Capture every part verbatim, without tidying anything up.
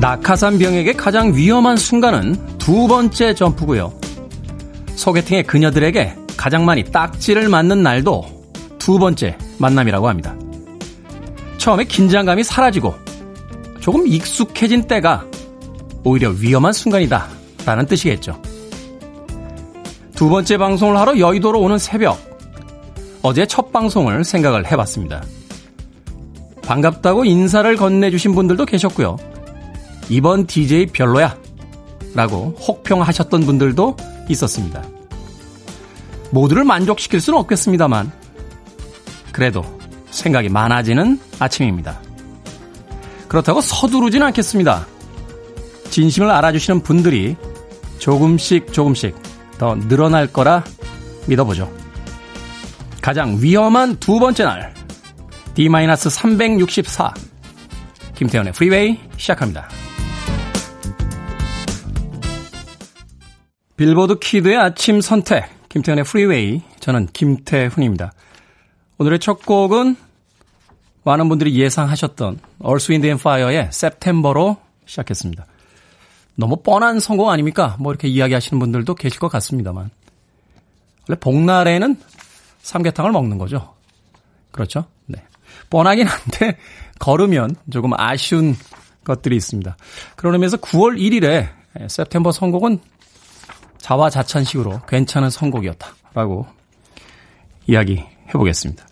낙하산 병에게 가장 위험한 순간은 두 번째 점프고요. 소개팅의 그녀들에게 가장 많이 딱지를 맞는 날도 두 번째 만남이라고 합니다. 처음에 긴장감이 사라지고 조금 익숙해진 때가 오히려 위험한 순간이다 라는 뜻이겠죠. 두 번째 방송을 하러 여의도로 오는 새벽, 어제 첫 방송을 생각을 해봤습니다. 반갑다고 인사를 건네주신 분들도 계셨고요. 이번 디제이 별로야 라고 혹평하셨던 분들도 있었습니다. 모두를 만족시킬 수는 없겠습니다만 그래도 생각이 많아지는 아침입니다. 그렇다고 서두르진 않겠습니다. 진심을 알아주시는 분들이 조금씩 조금씩 더 늘어날 거라 믿어보죠. 가장 위험한 두 번째 날, 디 삼백육십사, 김태현의 프리웨이 시작합니다. 빌보드 키드의 아침 선택, 김태현의 프리웨이, 저는 김태훈입니다. 오늘의 첫 곡은 많은 분들이 예상하셨던 All Wind and Fire의 September로 시작했습니다. 너무 뻔한 선곡 아닙니까? 뭐 이렇게 이야기하시는 분들도 계실 것 같습니다만, 원래 복날에는 삼계탕을 먹는 거죠. 그렇죠? 네. 뻔하긴 한데 걸으면 조금 아쉬운 것들이 있습니다. 그런 의미에서 구월 일일에 September 선곡은 자화자찬식으로 괜찮은 선곡이었다라고 이야기해보겠습니다.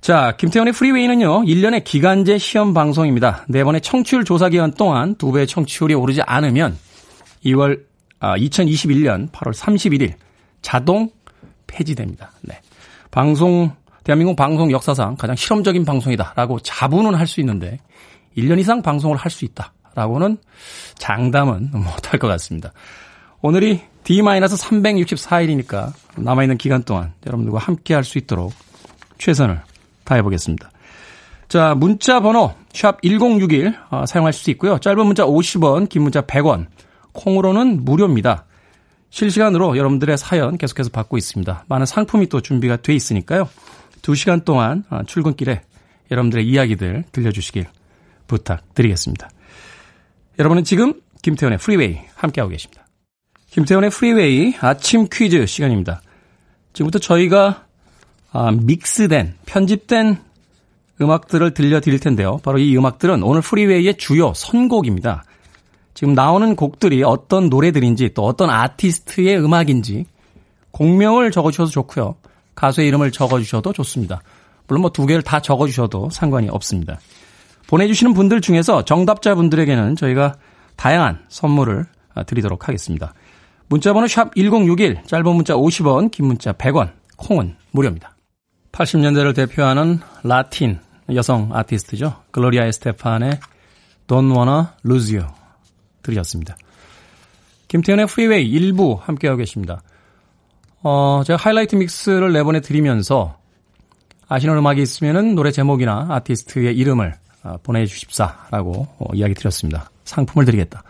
자, 김태현의 프리웨이는요, 일 년의 기간제 시험 방송입니다. 네 번의 청취율 조사 기간 동안 두 배의 청취율이 오르지 않으면 이월, 아, 이천이십일년 팔월 삼십일일 자동 폐지됩니다. 네. 방송, 대한민국 방송 역사상 가장 실험적인 방송이다라고 자부는 할 수 있는데, 일 년 이상 방송을 할 수 있다라고는 장담은 못할 것 같습니다. 오늘이 디 삼백육십사일이니까 남아있는 기간 동안 여러분들과 함께 할 수 있도록 최선을 다해보겠습니다. 자, 문자 번호 샵 천육십일 어, 사용할 수 있고요. 짧은 문자 오십 원, 긴 문자 백 원, 콩으로는 무료입니다. 실시간으로 여러분들의 사연 계속해서 받고 있습니다. 많은 상품이 또 준비가 돼 있으니까요. 두 시간 동안 출근길에 여러분들의 이야기들 들려주시길 부탁드리겠습니다. 여러분은 지금 김태현의 프리웨이 함께하고 계십니다. 김태현의 프리웨이 아침 퀴즈 시간입니다. 지금부터 저희가 아, 믹스된, 편집된 음악들을 들려드릴 텐데요. 바로 이 음악들은 오늘 프리웨이의 주요 선곡입니다. 지금 나오는 곡들이 어떤 노래들인지 또 어떤 아티스트의 음악인지 곡명을 적어주셔도 좋고요. 가수의 이름을 적어주셔도 좋습니다. 물론 뭐 두 개를 다 적어주셔도 상관이 없습니다. 보내주시는 분들 중에서 정답자분들에게는 저희가 다양한 선물을 드리도록 하겠습니다. 문자번호 샵 천육십일, 짧은 문자 오십 원, 긴 문자 백 원, 콩은 무료입니다. 팔십 년대를 대표하는 라틴 여성 아티스트죠. 글로리아 에스테판의 Don't Wanna Lose You 들으셨습니다. 김태현의 프리웨이 일부 함께하고 계십니다. 어, 제가 하이라이트 믹스를 내보내드리면서 아시는 음악이 있으면 노래 제목이나 아티스트의 이름을 보내주십사라고 이야기 드렸습니다. 상품을 드리겠다.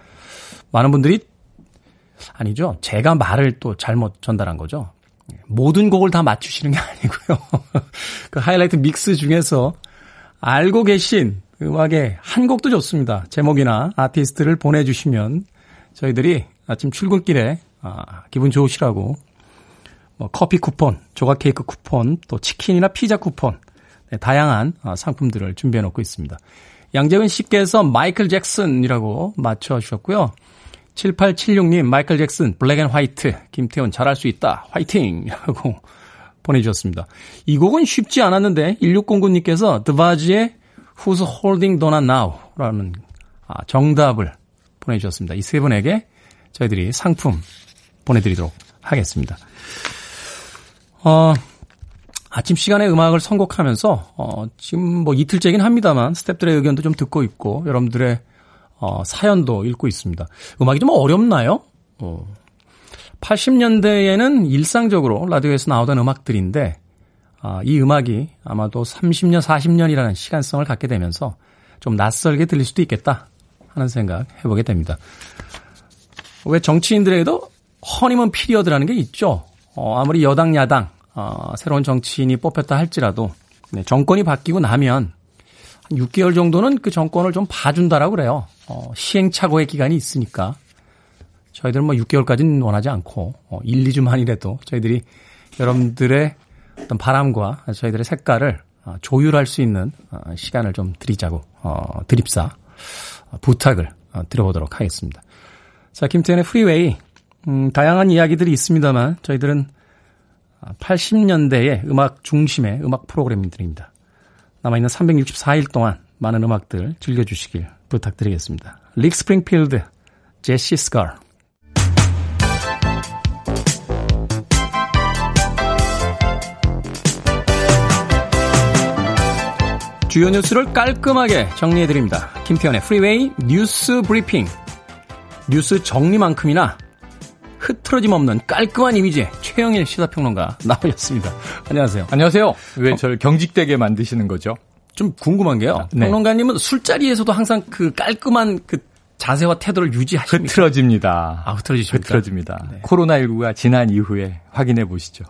많은 분들이, 아니죠. 제가 말을 또 잘못 전달한 거죠. 모든 곡을 다 맞추시는 게 아니고요. 그 하이라이트 믹스 중에서 알고 계신 음악의 한 곡도 좋습니다. 제목이나 아티스트를 보내주시면 저희들이 아침 출근길에 아, 기분 좋으시라고 뭐 커피 쿠폰, 조각 케이크 쿠폰, 또 치킨이나 피자 쿠폰, 네, 다양한 아, 상품들을 준비해놓고 있습니다. 양재근 씨께서 마이클 잭슨이라고 맞춰주셨고요. 칠팔칠육님, 마이클 잭슨, 블랙 앤 화이트, 김태훈 잘할 수 있다, 화이팅! 라고 보내주셨습니다. 이 곡은 쉽지 않았는데, 일육공구님께서 드바지의 Who's Holding Donut Now? 라는 정답을 보내주셨습니다. 이 세 분에게 저희들이 상품 보내드리도록 하겠습니다. 어, 아침 시간에 음악을 선곡하면서, 어, 지금 뭐 이틀째긴 합니다만, 스탭들의 의견도 좀 듣고 있고, 여러분들의 어, 사연도 읽고 있습니다. 음악이 좀 어렵나요? 어. 팔십 년대에는 일상적으로 라디오에서 나오던 음악들인데, 아, 이 음악이 아마도 삼십 년, 사십 년이라는 시간성을 갖게 되면서 좀 낯설게 들릴 수도 있겠다 하는 생각 해보게 됩니다. 왜 정치인들에게도 허니문 피리어드라는 게 있죠? 어, 아무리 여당, 야당, 어, 새로운 정치인이 뽑혔다 할지라도, 네, 정권이 바뀌고 나면 한 육 개월 정도는 그 정권을 좀 봐준다라고 그래요. 어, 시행착오의 기간이 있으니까 저희들은 뭐 육 개월까지는 원하지 않고 어, 일, 이 주만이라도 저희들이 여러분들의 어떤 바람과 저희들의 색깔을 어, 조율할 수 있는 어, 시간을 좀 드리자고 어, 드립사 어, 부탁을 어, 드려보도록 하겠습니다. 자, 김태현의 프리웨이. 음, 다양한 이야기들이 있습니다만 저희들은 팔십 년대의 음악 중심의 음악 프로그램들입니다. 남아있는 삼백육십사 일 동안 많은 음악들 즐겨주시길 부탁드리겠습니다. 릭 스프링필드, 제시 스컬. 주요 뉴스를 깔끔하게 정리해드립니다. 김태현의 프리웨이 뉴스 브리핑. 뉴스 정리만큼이나 흐트러짐 없는 깔끔한 이미지의 최영일 시사평론가 나오셨습니다. 안녕하세요. 안녕하세요. 왜 저를 경직되게 만드시는 거죠? 좀 궁금한 게요. 네. 평론가님은 술자리에서도 항상 그 깔끔한 그 자세와 태도를 유지하십니까? 흐트러집니다. 아, 흐트러지십니까? 흐트러집니다. 네. 코로나십구가 지난 이후에 확인해 보시죠.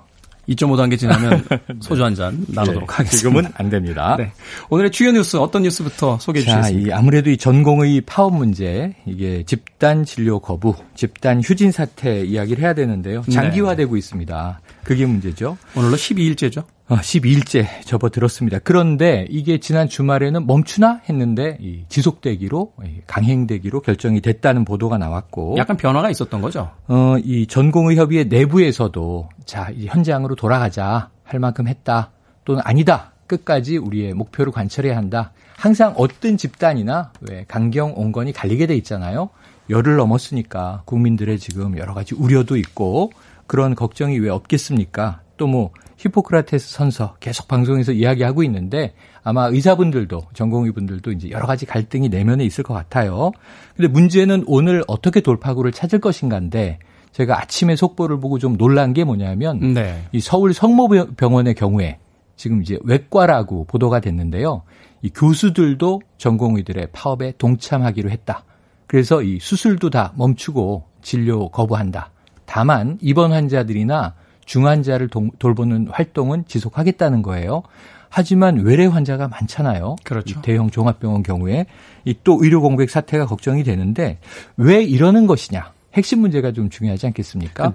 이 점 오 단계 지나면 소주 한 잔 네. 나누도록 네. 하겠습니다. 지금은 안 됩니다. 네. 오늘의 주요 뉴스, 어떤 뉴스부터 소개해 자, 주시겠습니까? 이 아무래도 이 전공의 파업 문제, 이게 집단 진료 거부, 집단 휴진 사태 이야기를 해야 되는데요. 장기화되고 네. 있습니다. 그게 문제죠. 오늘로 십이 일째죠? 아, 십이 일째 접어들었습니다. 그런데 이게 지난 주말에는 멈추나 했는데 이 지속되기로, 강행되기로 결정이 됐다는 보도가 나왔고. 약간 변화가 있었던 거죠? 어, 이 전공의 협의회 내부에서도 자, 이 현장으로 돌아가자 할 만큼 했다. 또는 아니다. 끝까지 우리의 목표를 관철해야 한다. 항상 어떤 집단이나 왜 강경 온건이 갈리게 돼 있잖아요. 열을 넘었으니까 국민들의 지금 여러 가지 우려도 있고 그런 걱정이 왜 없겠습니까? 또 뭐. 히포크라테스 선서 계속 방송에서 이야기하고 있는데 아마 의사분들도 전공의분들도 이제 여러 가지 갈등이 내면에 있을 것 같아요. 근데 문제는 오늘 어떻게 돌파구를 찾을 것인가인데 제가 아침에 속보를 보고 좀 놀란 게 뭐냐면 네. 이 서울 성모병원의 경우에 지금 이제 외과라고 보도가 됐는데요. 이 교수들도 전공의들의 파업에 동참하기로 했다. 그래서 이 수술도 다 멈추고 진료 거부한다. 다만 입원 환자들이나 중환자를 동, 돌보는 활동은 지속하겠다는 거예요. 하지만 외래 환자가 많잖아요. 그렇죠. 대형 종합병원 경우에 이 또 의료 공백 사태가 걱정이 되는데 왜 이러는 것이냐. 핵심 문제가 좀 중요하지 않겠습니까?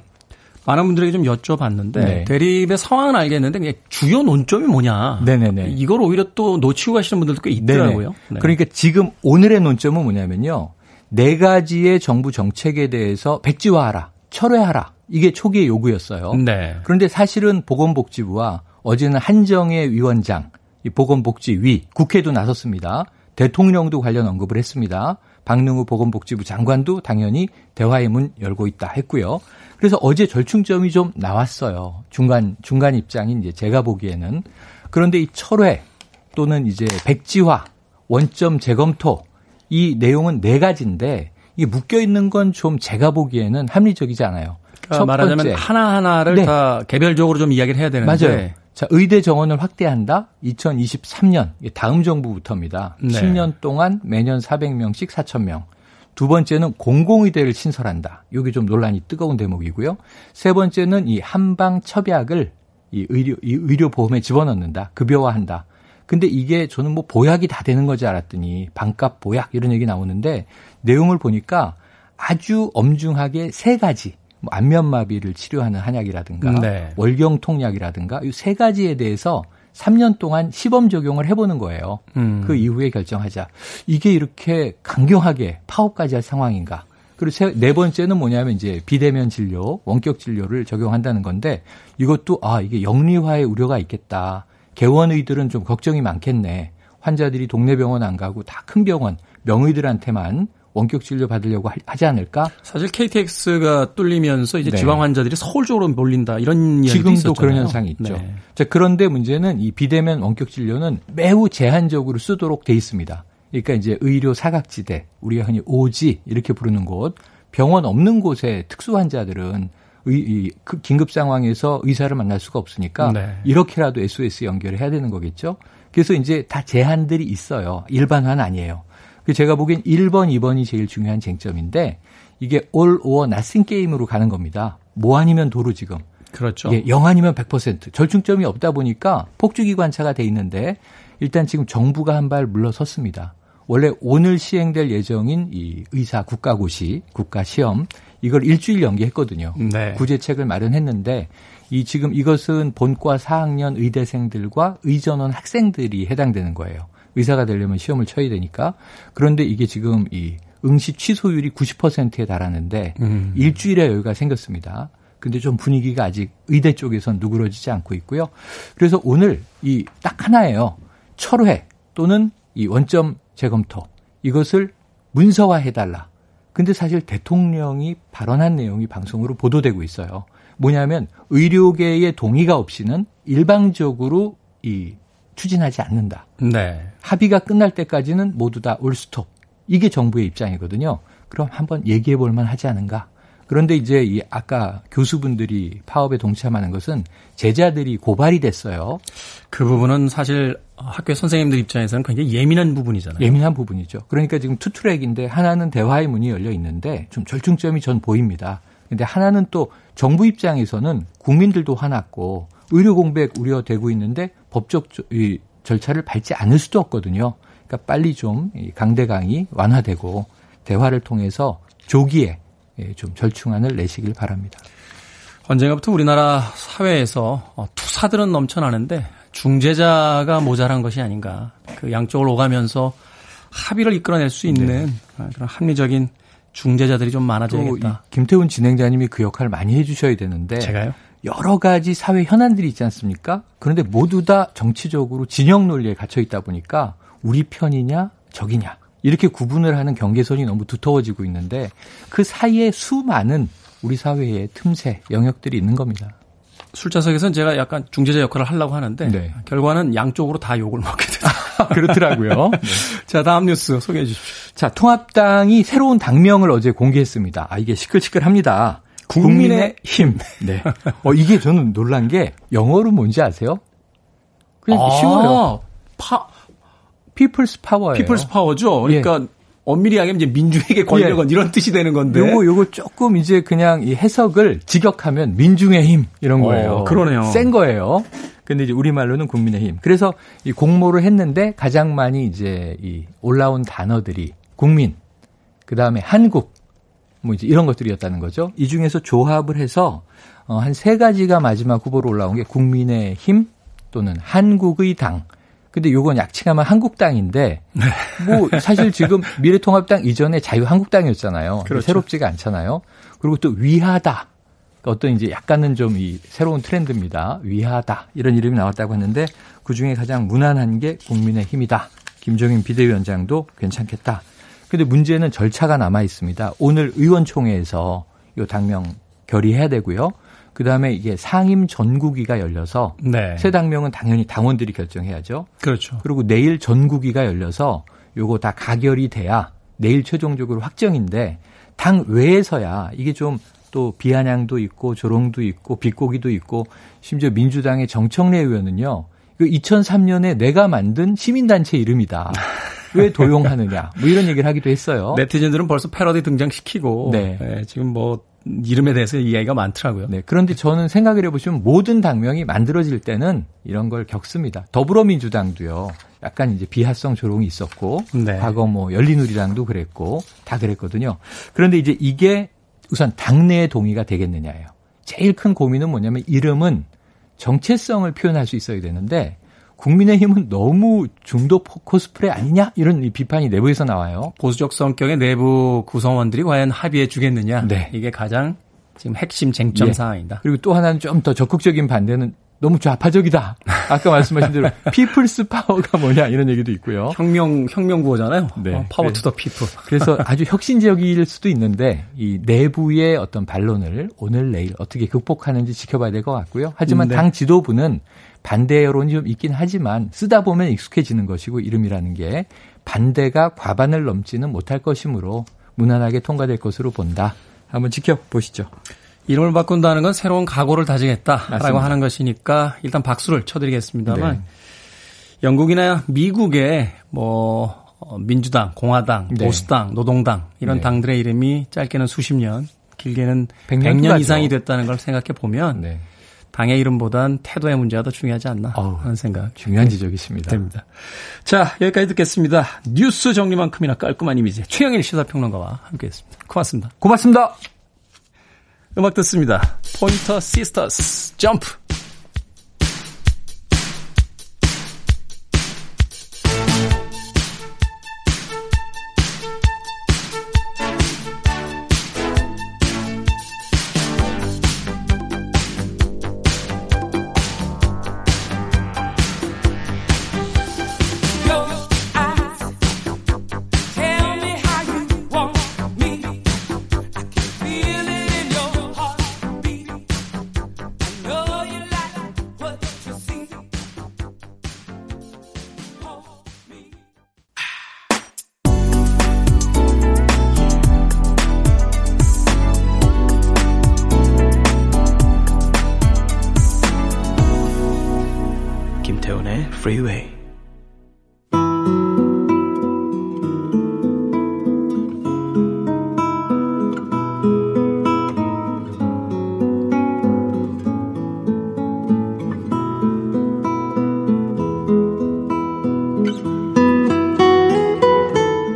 많은 분들에게 좀 여쭤봤는데 네. 대립의 상황은 알겠는데 그냥 주요 논점이 뭐냐. 네네네. 이걸 오히려 또 놓치고 가시는 분들도 꽤 있더라고요. 네. 그러니까 지금 오늘의 논점은 뭐냐면요. 네 가지의 정부 정책에 대해서 백지화하라, 철회하라. 이게 초기의 요구였어요. 네. 그런데 사실은 보건복지부와 어제는 한정혜 위원장, 보건복지위, 국회도 나섰습니다. 대통령도 관련 언급을 했습니다. 박능후 보건복지부 장관도 당연히 대화의 문 열고 있다 했고요. 그래서 어제 절충점이 좀 나왔어요. 중간 중간 입장이 이제 제가 보기에는. 그런데 이 철회 또는 이제 백지화, 원점 재검토 이 내용은 네 가지인데 이게 묶여 있는 건 좀 제가 보기에는 합리적이지 않아요. 그러니까 말하자면 번째. 하나하나를 네. 다 개별적으로 좀 이야기를 해야 되는데. 맞아요. 자, 의대 정원을 확대한다. 이천이십삼 년 다음 정부부터입니다. 네. 십 년 동안 매년 사백 명씩 사천 명. 두 번째는 공공의대를 신설한다. 이게 좀 논란이 뜨거운 대목이고요. 세 번째는 이 한방첩약을 이 의료, 이 의료보험에 집어넣는다. 급여화한다. 근데 이게 저는 뭐 보약이 다 되는 거지 알았더니 반값 보약 이런 얘기 나오는데 내용을 보니까 아주 엄중하게 세 가지. 뭐 안면마비를 치료하는 한약이라든가 네. 월경통약이라든가 이 세 가지에 대해서 삼 년 동안 시범 적용을 해보는 거예요. 음. 그 이후에 결정하자. 이게 이렇게 강경하게 파업까지 할 상황인가. 그리고 세, 네 번째는 뭐냐면 이제 비대면 진료, 원격 진료를 적용한다는 건데 이것도 아 이게 영리화의 우려가 있겠다. 개원의들은 좀 걱정이 많겠네. 환자들이 동네 병원 안 가고 다 큰 병원, 명의들한테만 원격 진료 받으려고 하지 않을까? 사실 케이티엑스가 뚫리면서 이제 네. 지방 환자들이 서울 쪽으로 몰린다 이런 이야기도 지금도 있었잖아요. 그런 현상이 있죠. 네. 자, 그런데 문제는 이 비대면 원격 진료는 매우 제한적으로 쓰도록 돼 있습니다. 그러니까 이제 의료 사각지대, 우리가 흔히 오지 이렇게 부르는 곳, 병원 없는 곳에 특수 환자들은 의, 이, 그 긴급 상황에서 의사를 만날 수가 없으니까 네. 이렇게라도 에스오에스 연결을 해야 되는 거겠죠. 그래서 이제 다 제한들이 있어요. 일반화는 아니에요. 제가 보기엔 일 번, 이 번이 제일 중요한 쟁점인데 이게 all or nothing 게임으로 가는 겁니다. 뭐 아니면 도로 지금. 그렇죠. 예, 영 아니면 백 퍼센트. 절충점이 없다 보니까 폭주기관차가 돼 있는데 일단 지금 정부가 한 발 물러섰습니다. 원래 오늘 시행될 예정인 이 의사 국가고시, 국가시험 이걸 일주일 연기했거든요. 네. 구제책을 마련했는데 이 지금 이것은 본과 사 학년 의대생들과 의전원 학생들이 해당되는 거예요. 의사가 되려면 시험을 쳐야 되니까. 그런데 이게 지금 이 응시 취소율이 구십 퍼센트에 달하는데 음. 일주일의 여유가 생겼습니다. 근데 좀 분위기가 아직 의대 쪽에선 누그러지지 않고 있고요. 그래서 오늘 이 딱 하나예요. 철회 또는 이 원점 재검토. 이것을 문서화해달라. 근데 사실 대통령이 발언한 내용이 방송으로 보도되고 있어요. 뭐냐면 의료계의 동의가 없이는 일방적으로 이 추진하지 않는다. 네. 합의가 끝날 때까지는 모두 다 올스톱. 이게 정부의 입장이거든요. 그럼 한번 얘기해 볼만 하지 않은가. 그런데 이제 이 아까 교수분들이 파업에 동참하는 것은 제자들이 고발이 됐어요. 그 부분은 사실 학교 선생님들 입장에서는 굉장히 예민한 부분이잖아요. 예민한 부분이죠. 그러니까 지금 투 트랙인데 하나는 대화의 문이 열려 있는데 좀 절충점이 전 보입니다. 근데 하나는 또 정부 입장에서는 국민들도 화났고 의료 공백 우려되고 있는데 법적 절차를 밟지 않을 수도 없거든요. 그러니까 빨리 좀 강대강이 완화되고 대화를 통해서 조기에 좀 절충안을 내시길 바랍니다. 언젠가부터 우리나라 사회에서 투사들은 넘쳐나는데 중재자가 모자란 것이 아닌가. 그 양쪽을 오가면서 합의를 이끌어낼 수 있는 네. 그런 합리적인 중재자들이 좀 많아져야겠다. 김태훈 진행자님이 그 역할을 많이 해주셔야 되는데. 제가요? 여러 가지 사회 현안들이 있지 않습니까? 그런데 모두 다 정치적으로 진영 논리에 갇혀 있다 보니까 우리 편이냐 적이냐 이렇게 구분을 하는 경계선이 너무 두터워지고 있는데 그 사이에 수많은 우리 사회의 틈새, 영역들이 있는 겁니다. 술자석에서는 제가 약간 중재자 역할을 하려고 하는데 네. 결과는 양쪽으로 다 욕을 먹게 됐다. 그렇더라고요. 네. 자, 다음 뉴스 소개해 주십시오. 자, 통합당이 새로운 당명을 어제 공개했습니다. 아, 이게 시끌시끌합니다. 국민의 힘. 네. 어, 이게 저는 놀란 게 영어로 뭔지 아세요? 그냥 아, 쉬워요. 파, People's Power예요. People's Power죠. 그러니까 예. 엄밀히 하면 이제 민중에게 권력은 예. 이런 뜻이 되는 건데. 요거 요거 조금 이제 그냥 이 해석을 직역하면 민중의 힘 이런 거예요. 오, 그러네요. 센 거예요. 근데 이제 우리말로는 국민의 힘. 그래서 이 공모를 했는데 가장 많이 이제 이 올라온 단어들이 국민, 그다음에 한국 뭐 이제 이런 것들이었다는 거죠. 이 중에서 조합을 해서 어, 한 세 가지가 마지막 후보로 올라온 게 국민의 힘 또는 한국의 당. 근데 요건 약칭하면 한국당인데 뭐 사실 지금 미래통합당 이전에 자유한국당이었잖아요. 그렇죠. 새롭지가 않잖아요. 그리고 또 위하다. 어떤 이제 약간은 좀 이 새로운 트렌드입니다. 위하다. 이런 이름이 나왔다고 했는데 그중에 가장 무난한 게 국민의힘이다. 김종인 비대위원장도 괜찮겠다. 근데 문제는 절차가 남아 있습니다. 오늘 의원총회에서 요 당명 결의해야 되고요. 그다음에 이게 상임 전국위가 열려서 네. 새 당명은 당연히 당원들이 결정해야죠. 그렇죠. 그리고 내일 전국위가 열려서 요거 다 가결이 돼야 내일 최종적으로 확정인데 당 외에서야 이게 좀 또 비아냥도 있고 조롱도 있고 비꼬기도 있고 심지어 민주당의 정청래 의원은요. 그 이천삼 년에 내가 만든 시민단체 이름이다. 왜 도용하느냐 뭐 이런 얘기를 하기도 했어요. 네티즌들은 벌써 패러디 등장시키고 네. 네, 지금 뭐 이름에 대해서 이야기가 많더라고요. 네, 그런데 저는 생각을 해보시면 모든 당명이 만들어질 때는 이런 걸 겪습니다. 더불어민주당도요. 약간 이제 비하성 조롱이 있었고 네. 과거 뭐 열린우리당도 그랬고 다 그랬거든요. 그런데 이제 이게 우선 당내의 동의가 되겠느냐예요. 제일 큰 고민은 뭐냐면 이름은 정체성을 표현할 수 있어야 되는데 국민의힘은 너무 중도 코스프레 아니냐? 이런 비판이 내부에서 나와요. 보수적 성격의 내부 구성원들이 과연 합의해 주겠느냐? 네. 이게 가장 지금 핵심 쟁점 예. 사항입니다. 그리고 또 하나는 좀 더 적극적인 반대는 너무 좌파적이다. 아까 말씀하신 대로 피플스 파워가 뭐냐 이런 얘기도 있고요. 혁명, 혁명 구호잖아요. 네. 파워 투 더 피플. 그래서 아주 혁신적일 수도 있는데 이 내부의 어떤 반론을 오늘 내일 어떻게 극복하는지 지켜봐야 될 것 같고요. 하지만 네. 당 지도부는 반대 여론이 좀 있긴 하지만 쓰다 보면 익숙해지는 것이고 이름이라는 게 반대가 과반을 넘지는 못할 것이므로 무난하게 통과될 것으로 본다. 한번 지켜보시죠. 이름을 바꾼다는 건 새로운 각오를 다지겠다라고 맞습니다. 하는 것이니까 일단 박수를 쳐드리겠습니다만 네. 영국이나 미국의 뭐 민주당, 공화당, 네. 보수당, 노동당 이런 네. 당들의 이름이 짧게는 수십 년, 길게는 백 년, 백 년 이상이 됐다는 걸 생각해 보면 네. 당의 이름보단 태도의 문제가 더 중요하지 않나 어우, 하는 생각. 중요한 지적이십니다. 됩니다. 자, 여기까지 듣겠습니다. 뉴스 정리만큼이나 깔끔한 이미지 최영일 시사평론가와 함께했습니다. 고맙습니다. 고맙습니다. 음악 듣습니다. 포인터 시스터스 점프.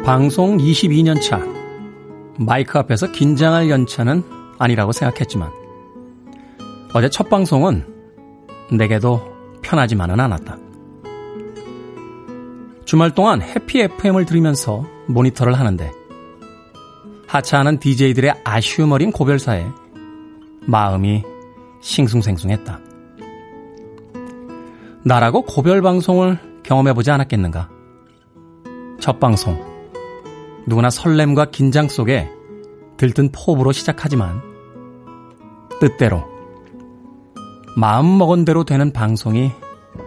방송 이십이 년 차, 마이크 앞에서 긴장할 연차는 아니라고 생각했지만 어제 첫 방송은 내게도 편하지만은 않았다. 주말 동안 해피 에프엠을 들으면서 모니터를 하는데 하차하는 디제이들의 아쉬움 어린 고별사에 마음이 싱숭생숭했다. 나라고 고별 방송을 경험해보지 않았겠는가. 첫 방송 누구나 설렘과 긴장 속에 들뜬 포부로 시작하지만 뜻대로 마음먹은 대로 되는 방송이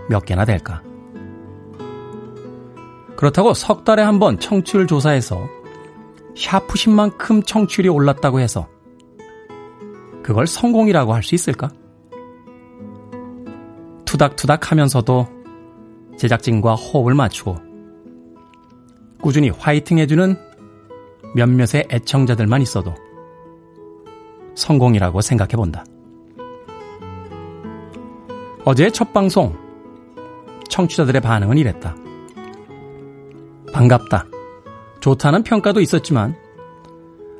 몇 개나 될까. 그렇다고 석 달에 한 번 청취율 조사해서 샤프십만큼 청취율이 올랐다고 해서 그걸 성공이라고 할 수 있을까? 투닥투닥 하면서도 제작진과 호흡을 맞추고 꾸준히 화이팅해주는 몇몇의 애청자들만 있어도 성공이라고 생각해본다. 어제의 첫 방송, 청취자들의 반응은 이랬다. 반갑다, 좋다는 평가도 있었지만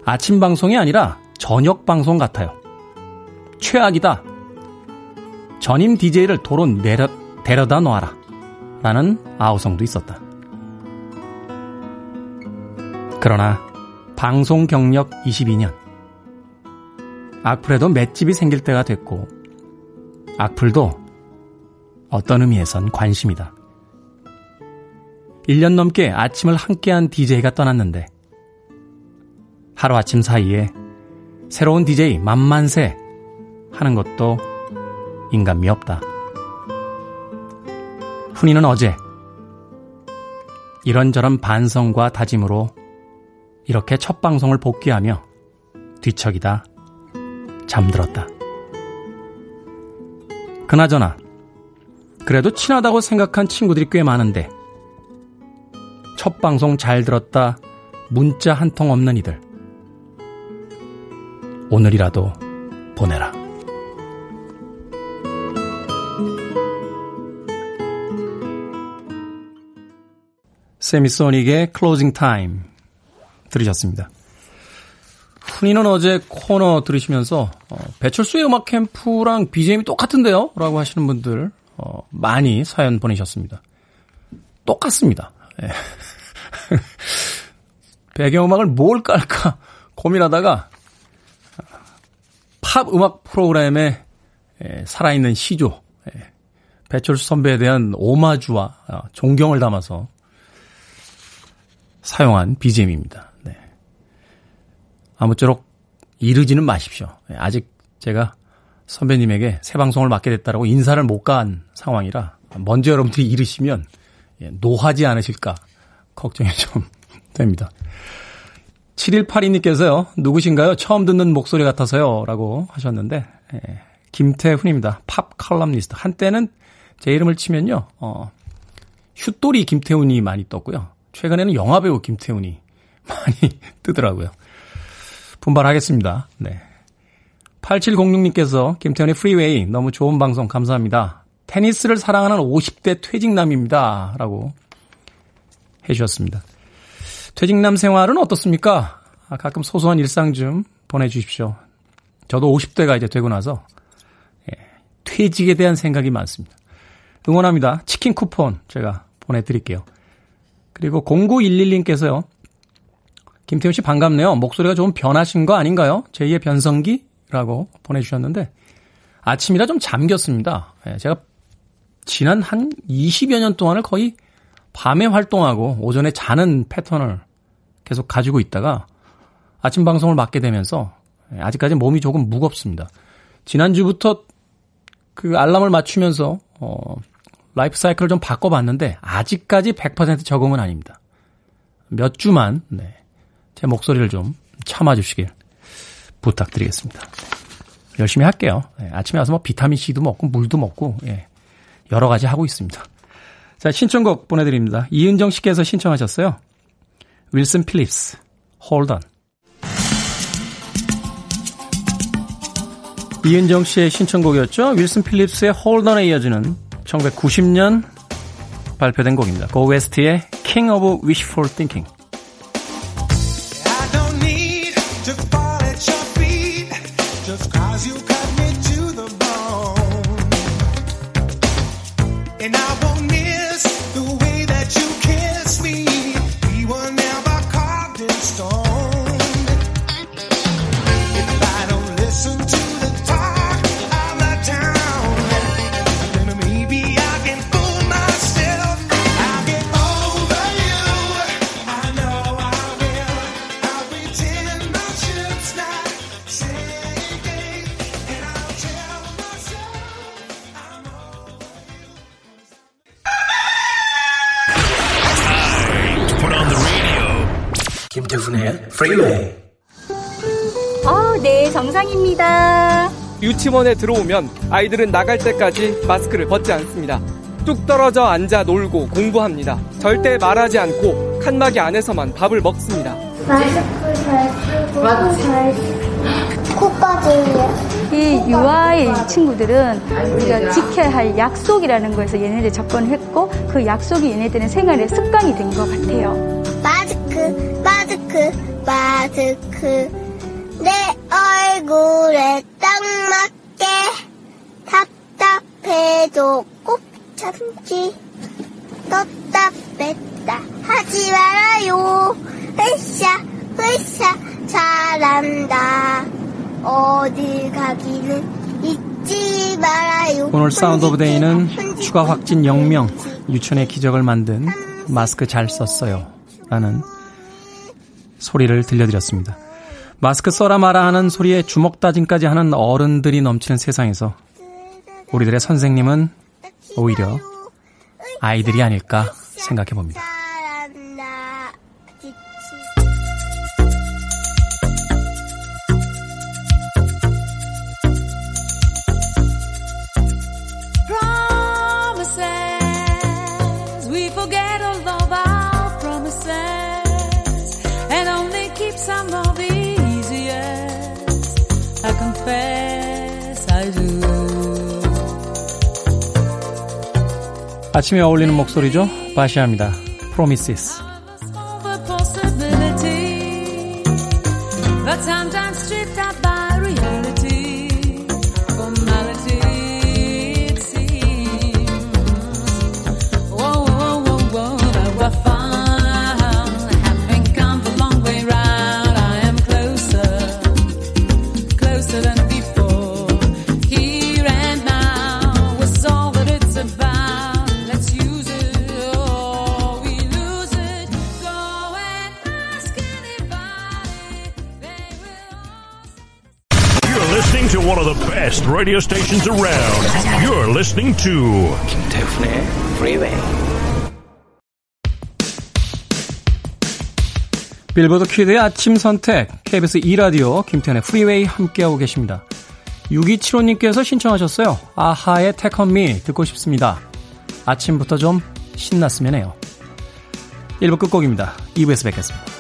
아침 방송이 아니라 저녁 방송 같아요. 최악이다. 전임 디제이를 도로 내려, 데려다 놓아라 라는 아우성도 있었다. 그러나 방송 경력 이십이 년, 악플에도 맷집이 생길 때가 됐고 악플도 어떤 의미에선 관심이다. 일 년 넘게 아침을 함께한 디제이가 떠났는데 하루아침 사이에 새로운 디제이 만만세 하는 것도 인간미 없다. 훈이는 어제 이런저런 반성과 다짐으로 이렇게 첫 방송을 복귀하며 뒤척이다 잠들었다. 그나저나 그래도 친하다고 생각한 친구들이 꽤 많은데 첫 방송 잘 들었다 문자 한 통 없는 이들, 오늘이라도 보내라. 세미소닉의 클로징 타임 들으셨습니다. 훈이는 어제 코너 들으시면서 어, 배철수의 음악 캠프랑 비지엠이 똑같은데요? 라고 하시는 분들 어, 많이 사연 보내셨습니다. 똑같습니다. 예. 배경음악을 뭘 깔까 고민하다가 팝 음악 프로그램의 예, 살아있는 시조, 예, 배철수 선배에 대한 오마주와 어, 존경을 담아서 사용한 비지엠입니다. 네. 아무쪼록 이르지는 마십시오. 아직 제가 선배님에게 새 방송을 맡게 됐다라고 인사를 못 간 상황이라 먼저 여러분들이 이르시면 노하지 않으실까 걱정이 좀 됩니다. 칠일팔이 님께서요. 누구신가요? 처음 듣는 목소리 같아서요 라고 하셨는데 예, 김태훈입니다. 팝 칼럼니스트. 한때는 제 이름을 치면요. 어, 슛돌이 김태훈이 많이 떴고요. 최근에는 영화배우 김태훈이 많이 뜨더라고요. 분발하겠습니다. 네. 팔칠공육 님께서 김태현의 프리웨이 너무 좋은 방송 감사합니다. 테니스를 사랑하는 오십 대 퇴직남입니다. 라고 해주셨습니다. 퇴직남 생활은 어떻습니까? 가끔 소소한 일상 좀 보내주십시오. 저도 오십 대가 이제 되고 나서 퇴직에 대한 생각이 많습니다. 응원합니다. 치킨 쿠폰 제가 보내드릴게요. 그리고 공구일일 님께서요. 김태훈 씨 반갑네요. 목소리가 좀 변하신 거 아닌가요? 제이의 변성기라고 보내주셨는데 아침이라 좀 잠겼습니다. 제가 지난 한 이십여 년 동안을 거의 밤에 활동하고 오전에 자는 패턴을 계속 가지고 있다가 아침 방송을 맡게 되면서 아직까지 몸이 조금 무겁습니다. 지난주부터 그 알람을 맞추면서 어, 라이프 사이클을 좀 바꿔봤는데 아직까지 백 퍼센트 적응은 아닙니다. 몇 주만 네, 제 목소리를 좀 참아주시길 부탁드리겠습니다. 열심히 할게요. 네, 아침에 와서 뭐 비타민C도 먹고 물도 먹고 예, 여러 가지 하고 있습니다. 자, 신청곡 보내드립니다. 이은정 씨께서 신청하셨어요. 윌슨 필립스, Hold On. 이은정 씨의 신청곡이었죠. 윌슨 필립스의 Hold On에 이어지는 천구백구십 년 발표된 곡입니다. Go West의 King of Wishful Thinking. 어, 네, 정상입니다. 유치원에 들어오면 아이들은 나갈 때까지 마스크를 벗지 않습니다. 뚝 떨어져 앉아 놀고 공부합니다. 절대 말하지 않고 칸막이 안에서만 밥을 먹습니다. 마스크 잘 쓰고 잘 쓰고 코까지. 이 유아의 친구들은 우리가 지켜야 할 약속이라는 거에서 얘네들 접근했고 그 약속이 얘네들은 생활의 습관이 된 것 같아요. 마스크 마스크 마스크 내 얼굴에 딱 맞게 답답해도 꼭 참지 답답했다 하지 말아요 으쌰 으쌰 잘한다 어디 가기는 잊지 말아요. 오늘 사운드 오브 데이는 추가 확진 영 명 유치원의 기적을 만든 마스크 잘 썼어요 라는 소리를 들려드렸습니다. 마스크 써라 마라 하는 소리에 주먹 다짐까지 하는 어른들이 넘치는 세상에서 우리들의 선생님은 오히려 아이들이 아닐까 생각해봅니다. Some of the easiest I confess I do. 아침에 어울리는 목소리죠. 바샤입니다. Promises. Best radio stations around. You're listening to 김태훈의 Freeway. 빌보드 키드의 아침 선택 케이비에스 이 라디오 김태훈의 Freeway 함께하고 계십니다. 육이칠오 님께서 신청하셨어요. 아하의 Take On Me 듣고 싶습니다. 아침부터 좀 신났으면 해요. 일 부 끝곡입니다. 이 부에서 뵙겠습니다.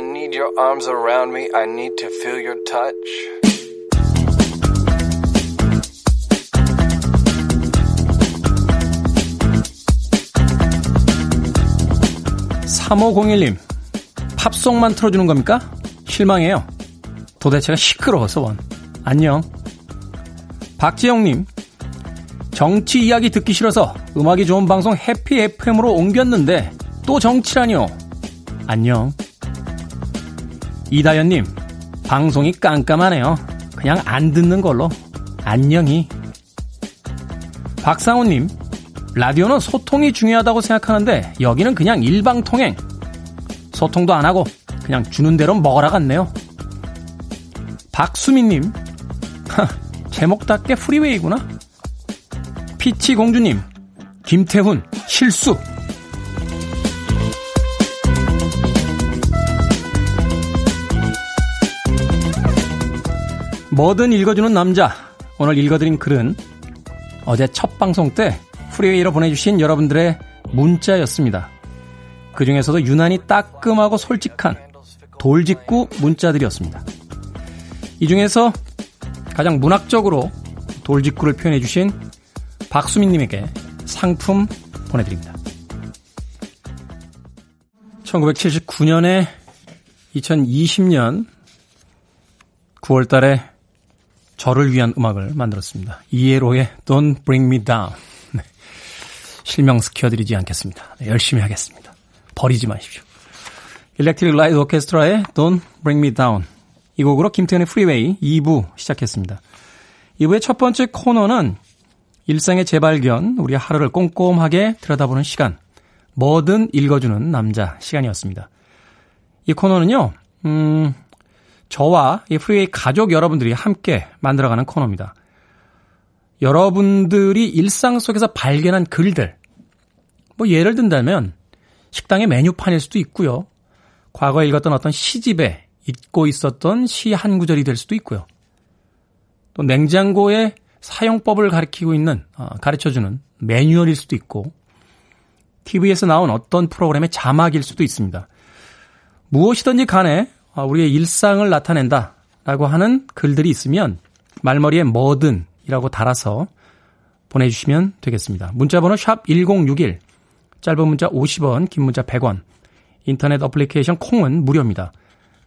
I need your arms around me. I need to feel your touch. 삼오공일 님, 팝송만 틀어주는 겁니까? 실망해요. 도대체가 시끄러워서 원. 안녕. 박지영님, 정치 이야기 듣기 싫어서 음악이 좋은 방송 해피 에프엠으로 옮겼는데 또 정치라니요. 안녕. 이다연님, 방송이 깜깜하네요. 그냥 안 듣는 걸로. 안녕히. 박상훈님, 라디오는 소통이 중요하다고 생각하는데 여기는 그냥 일방통행. 소통도 안 하고 그냥 주는 대로 먹으라 갔네요. 박수민님, 제목답게 프리웨이구나. 피치공주님, 김태훈 실수. 뭐든 읽어주는 남자, 오늘 읽어드린 글은 어제 첫 방송 때 프리웨이로 보내주신 여러분들의 문자였습니다. 그 중에서도 유난히 따끔하고 솔직한 돌직구 문자들이었습니다. 이 중에서 가장 문학적으로 돌직구를 표현해주신 박수민님에게 상품 보내드립니다. 천구백칠십구 년에 이천이십 년 구월달에 저를 위한 음악을 만들었습니다. 이에로의 Don't Bring Me Down. 실명시켜드리지 않겠습니다. 네, 열심히 하겠습니다. 버리지 마십시오. 일렉트릭 라이트 오케스트라의 Don't Bring Me Down. 이 곡으로 김태현의 프리웨이 이 부 시작했습니다. 이 부의 첫 번째 코너는 일상의 재발견, 우리 하루를 꼼꼼하게 들여다보는 시간, 뭐든 읽어주는 남자 시간이었습니다. 이 코너는요, 음, 저와 이 프리웨이 가족 여러분들이 함께 만들어가는 코너입니다. 여러분들이 일상 속에서 발견한 글들, 뭐 예를 든다면 식당의 메뉴판일 수도 있고요, 과거에 읽었던 어떤 시집에 잊고 있었던 시 한 구절이 될 수도 있고요, 또 냉장고의 사용법을 가르치고 있는, 가르쳐주는 매뉴얼일 수도 있고, 티비에서 나온 어떤 프로그램의 자막일 수도 있습니다. 무엇이든지 간에 우리의 일상을 나타낸다라고 하는 글들이 있으면 말머리에 뭐든 이라고 달아서 보내주시면 되겠습니다. 문자번호 샵 천육십일, 짧은 문자 오십 원, 긴 문자 백 원, 인터넷 어플리케이션 콩은 무료입니다.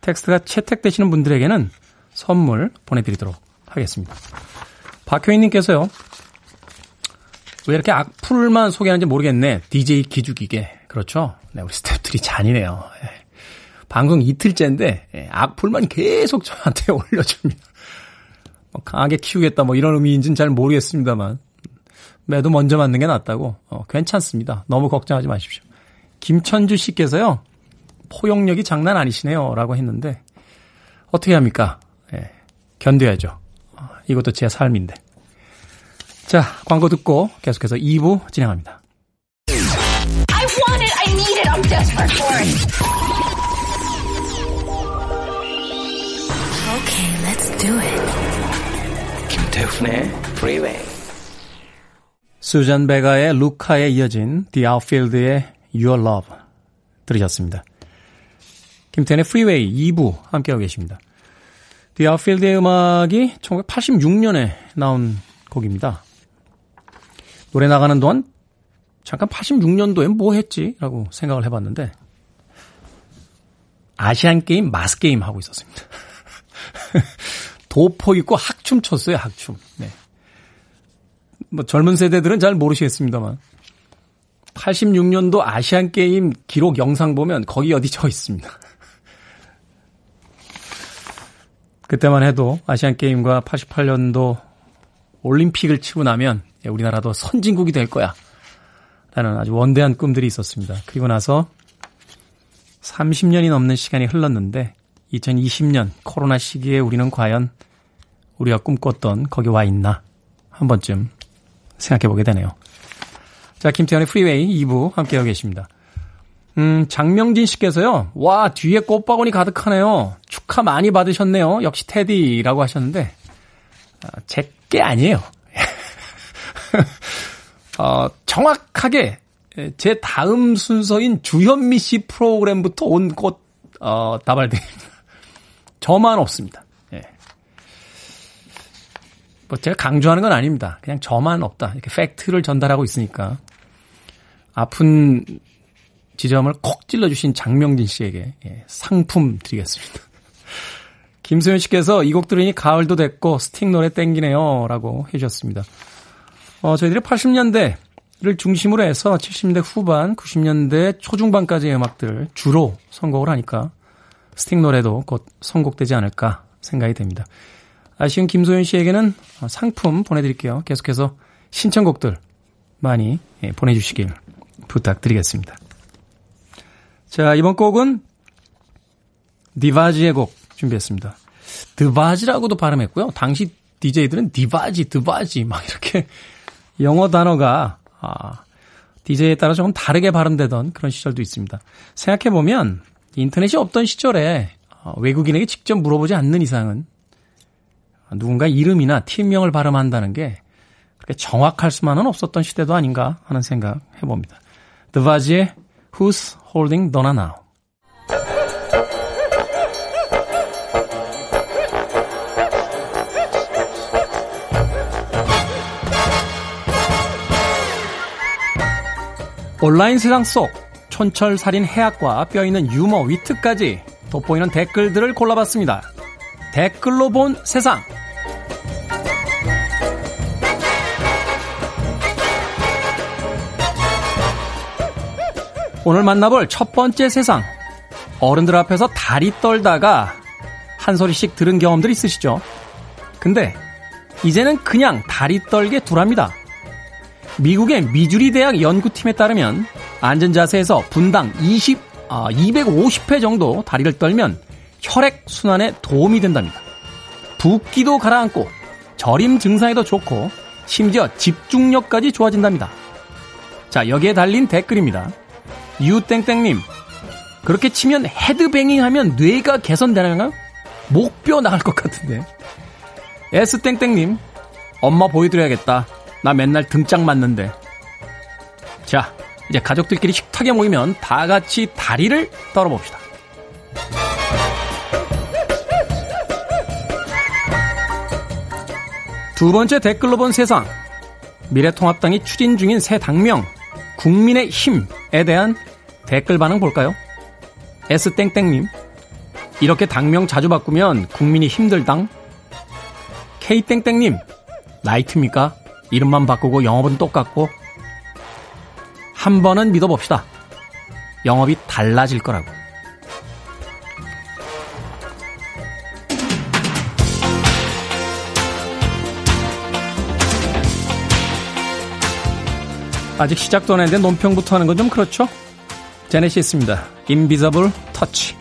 텍스트가 채택되시는 분들에게는 선물 보내드리도록 하겠습니다. 박효인님께서요, 왜 이렇게 악플만 소개하는지 모르겠네. 디제이 기죽이게. 그렇죠? 네, 우리 스태프들이 잔이네요. 예. 방송 이틀째인데 예, 악플만 계속 저한테 올려줍니다. 강하게 키우겠다 뭐 이런 의미인지는 잘 모르겠습니다만, 매도 먼저 맞는 게 낫다고. 어, 괜찮습니다. 너무 걱정하지 마십시오. 김천주 씨께서요, 포용력이 장난 아니시네요 라고 했는데 어떻게 합니까? 예, 견뎌야죠. 이것도 제 삶인데. 자, 광고 듣고 계속해서 이 부 진행합니다. I want it, I need it, I'm desperate for it. Okay, let's do it. 김태훈의 프리웨이. 수잔 베가의 루카에 이어진 The Outfield의 Your Love 들으셨습니다. 김태훈의 프리웨이 이 부 함께하고 계십니다. The Outfield의 음악이 천구백팔십육 년에 나온 곡입니다. 노래 나가는 동안 잠깐 팔십육 년도엔 뭐 했지? 라고 생각을 해봤는데 아시안게임 마스게임 하고 있었습니다. 도포 입고 학춤 췄어요, 학춤. 네. 뭐 젊은 세대들은 잘 모르시겠습니다만, 팔십육 년도 아시안게임 기록 영상 보면 거기 어디 저 있습니다. 그때만 해도 아시안게임과 팔십팔 년도 올림픽을 치고 나면 우리나라도 선진국이 될 거야 라는 아주 원대한 꿈들이 있었습니다. 그리고 나서 삼십 년이 넘는 시간이 흘렀는데 이천이십 년 코로나 시기에 우리는 과연 우리가 꿈꿨던 거기 와 있나 한 번쯤 생각해보게 되네요. 자, 김태현의 프리웨이 이 부 함께하고 계십니다. 음, 장명진 씨께서요, 와, 뒤에 꽃바구니 가득하네요. 축하 많이 받으셨네요. 역시 테디라고 하셨는데, 아, 제게 아니에요. 어, 정확하게 제 다음 순서인 주현미 씨 프로그램부터 온 꽃 어, 다발대입니다. 저만 없습니다. 예. 뭐 제가 강조하는 건 아닙니다. 그냥 저만 없다. 이렇게 팩트를 전달하고 있으니까. 아픈 지점을 콕 찔러주신 장명진 씨에게 예, 상품 드리겠습니다. 김소연 씨께서 이 곡 들으니 가을도 됐고 스틱 노래 땡기네요 라고 해주셨습니다. 어, 저희들이 팔십 년대를 중심으로 해서 칠십 년대 후반, 구십 년대 초중반까지의 음악들을 주로 선곡을 하니까 스틱 노래도 곧 선곡되지 않을까 생각이 됩니다. 아쉬운 김소연 씨에게는 상품 보내드릴게요. 계속해서 신청곡들 많이 보내주시길 부탁드리겠습니다. 자, 이번 곡은 디바지의 곡 준비했습니다. 드바지라고도 발음했고요. 당시 디제이들은 디바지, 드바지 막 이렇게 영어 단어가 아, 디제이에 따라 조금 다르게 발음되던 그런 시절도 있습니다. 생각해보면 인터넷이 없던 시절에 외국인에게 직접 물어보지 않는 이상은 누군가 이름이나 팀명을 발음한다는 게 그렇게 정확할 수만은 없었던 시대도 아닌가 하는 생각 해봅니다. 드바지의 Who's Holding Donna Now. 온라인 세상 속 촌철살인 해학과 뼈있는 유머, 위트까지 돋보이는 댓글들을 골라봤습니다. 댓글로 본 세상. 오늘 만나볼 첫 번째 세상. 어른들 앞에서 다리 떨다가 한 소리씩 들은 경험들 있으시죠? 근데 이제는 그냥 다리 떨게 두랍니다. 미국의 미주리 대학 연구팀에 따르면 앉은 자세에서 분당 이십, 아, 이백오십 회 정도 다리를 떨면 혈액 순환에 도움이 된답니다. 붓기도 가라앉고 저림 증상에도 좋고 심지어 집중력까지 좋아진답니다. 자, 여기에 달린 댓글입니다. 유땡땡님, 그렇게 치면 헤드뱅잉하면 뇌가 개선되나요? 목뼈 나갈 것 같은데. S땡땡님, 엄마 보여드려야겠다. 나 맨날 등짝 맞는데. 자, 이제 가족들끼리 식탁에 모이면 다 같이 다리를 떨어봅시다. 두 번째 댓글로 본 세상. 미래통합당이 추진 중인 새 당명 국민의힘에 대한 댓글 반응 볼까요? S땡땡님, 이렇게 당명 자주 바꾸면 국민이 힘들당. K땡땡님, 나이트입니까? 이름만 바꾸고 영업은 똑같고. 한 번은 믿어봅시다. 영업이 달라질 거라고. 아직 시작도 안 했는데 논평부터 하는 건 좀 그렇죠? 제네시스입니다. Invisible Touch.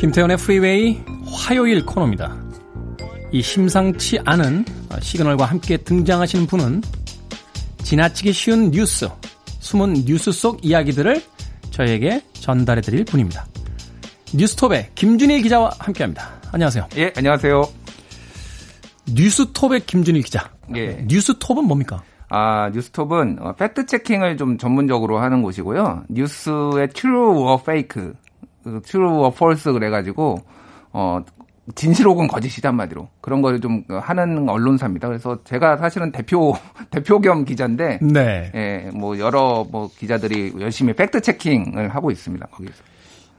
김태현의 프리웨이 화요일 코너입니다. 이 심상치 않은 시그널과 함께 등장하시는 분은 지나치기 쉬운 뉴스, 숨은 뉴스 속 이야기들을 저에게 전달해드릴 분입니다. 뉴스톱의 김준일 기자와 함께합니다. 안녕하세요. 예, 안녕하세요. 뉴스톱의 김준일 기자. 예. 뉴스톱은 뭡니까? 아, 뉴스톱은 팩트 체킹을 좀 전문적으로 하는 곳이고요. 뉴스의 true or fake. true or false 그래가지고 어, 진실 혹은 거짓이란 말이로 그런 거를 좀 하는 언론사입니다. 그래서 제가 사실은 대표 대표 겸 기자인데, 네, 예, 뭐 여러 뭐 기자들이 열심히 팩트 체킹을 하고 있습니다. 거기서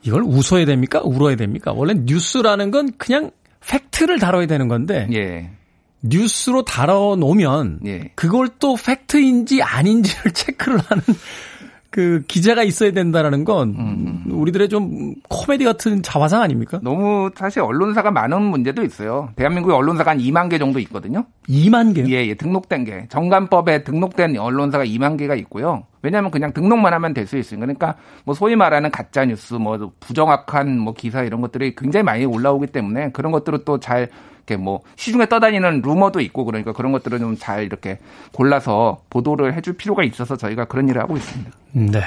이걸 웃어야 됩니까? 울어야 됩니까? 원래 뉴스라는 건 그냥 팩트를 다뤄야 되는 건데 예. 뉴스로 다뤄놓으면 예. 그걸 또 팩트인지 아닌지를 체크를 하는 그 기자가 있어야 된다라는 건 음. 우리들의 좀 코미디 같은 자화상 아닙니까? 너무 사실 언론사가 많은 문제도 있어요. 대한민국에 언론사가 한 이만 개 정도 있거든요. 이만 개요? 예, 예, 등록된 게. 정관법에 등록된 언론사가 이만 개가 있고요. 왜냐하면 그냥 등록만 하면 될 수 있으니까. 그러니까 뭐 소위 말하는 가짜 뉴스, 뭐 부정확한 뭐 기사 이런 것들이 굉장히 많이 올라오기 때문에 그런 것들을 또 잘 이렇게 뭐 시중에 떠다니는 루머도 있고 그러니까 그런 것들을 좀 잘 이렇게 골라서 보도를 해줄 필요가 있어서 저희가 그런 일을 하고 있습니다. 네.